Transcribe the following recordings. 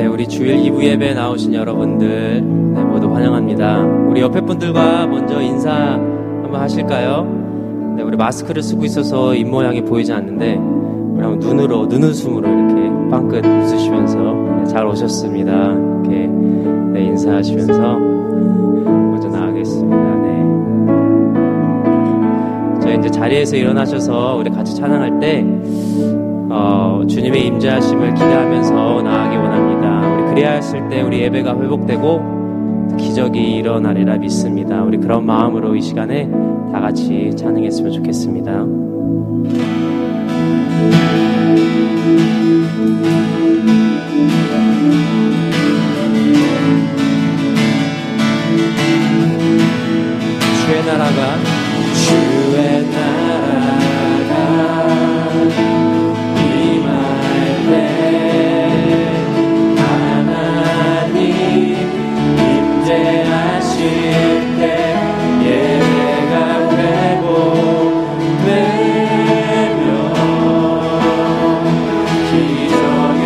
네, 우리 주일 2부 예배에 나오신 여러분들 네, 모두 환영합니다. 우리 옆에 분들과 먼저 인사 한번 하실까요? 네, 우리 마스크를 쓰고 있어서 입모양이 보이지 않는데 우리 한번 눈으로, 눈웃음으로 이렇게 빵긋 웃으시면서 네, 잘 오셨습니다. 이렇게 네, 인사하시면서 먼저 나가겠습니다. 네. 저희 이제 자리에서 일어나셔서 우리 같이 찬양할 때 주님의 임재하심을 기대하면서 나아가기 원합니다. 우리 그래야 했을 때 우리 예배가 회복되고 기적이 일어나리라 믿습니다. 우리 그런 마음으로 이 시간에 다 같이 찬양했으면 좋겠습니다. 주의 나라가 주의 나라가 임재하실 때 예배가 회복되며 기적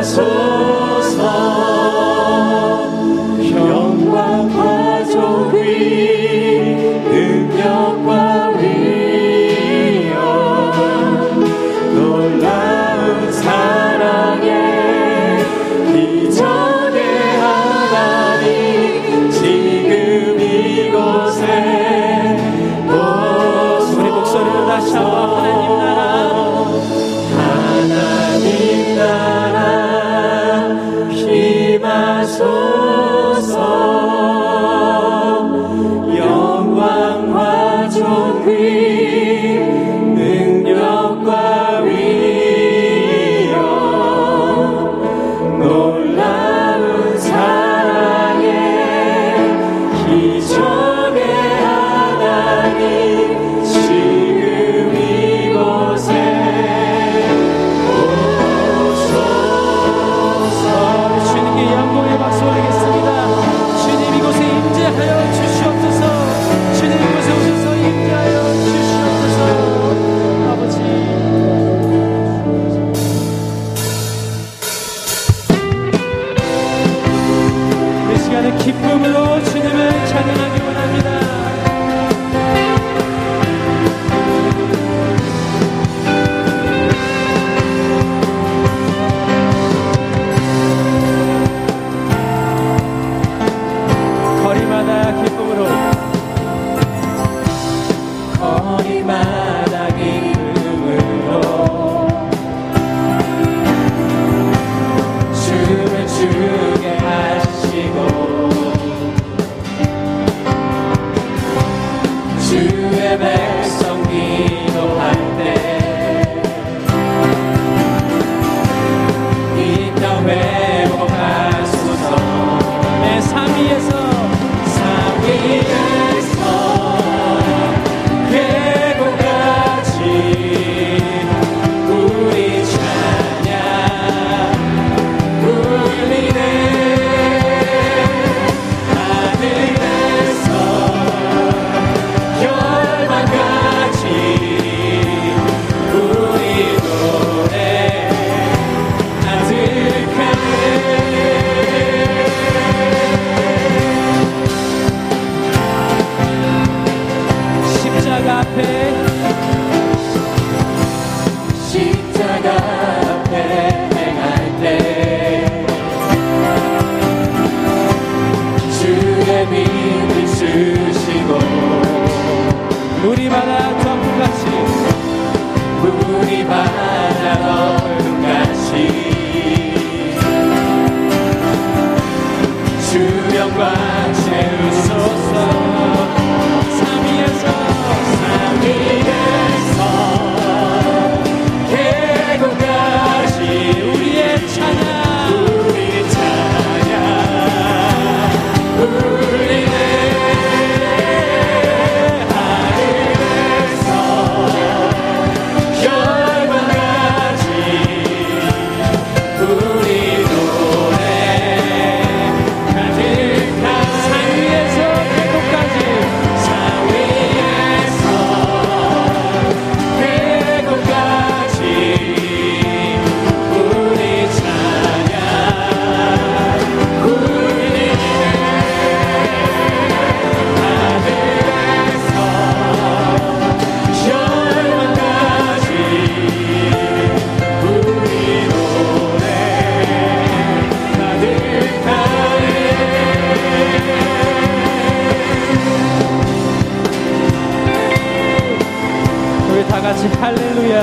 할렐루야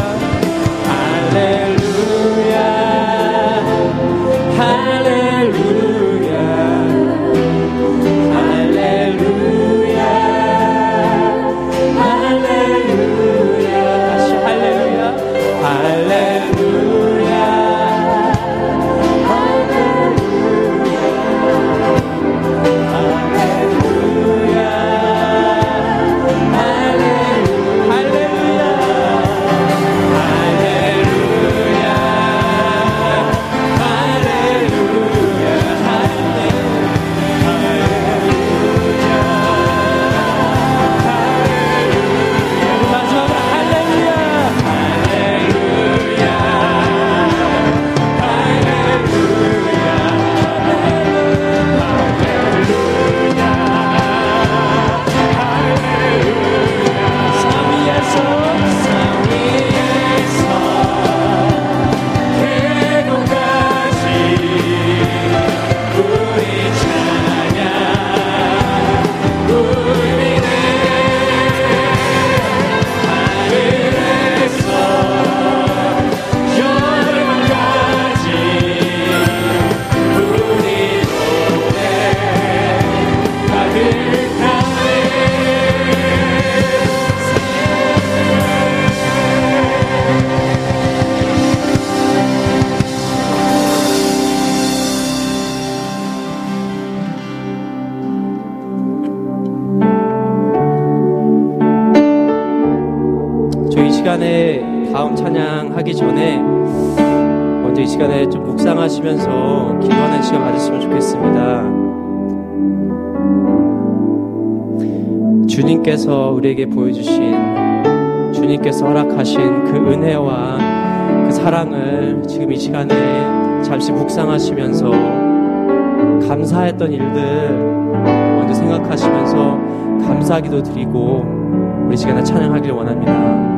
시간에 다음 찬양하기 전에 먼저 이 시간에 좀 묵상하시면서 기도하는 시간 가졌으면 좋겠습니다. 주님께서 우리에게 보여주신, 주님께서 허락하신 그 은혜와 그 사랑을 지금 이 시간에 잠시 묵상하시면서 감사했던 일들 먼저 생각하시면서 감사기도 드리고 우리 시간에 찬양하길 원합니다.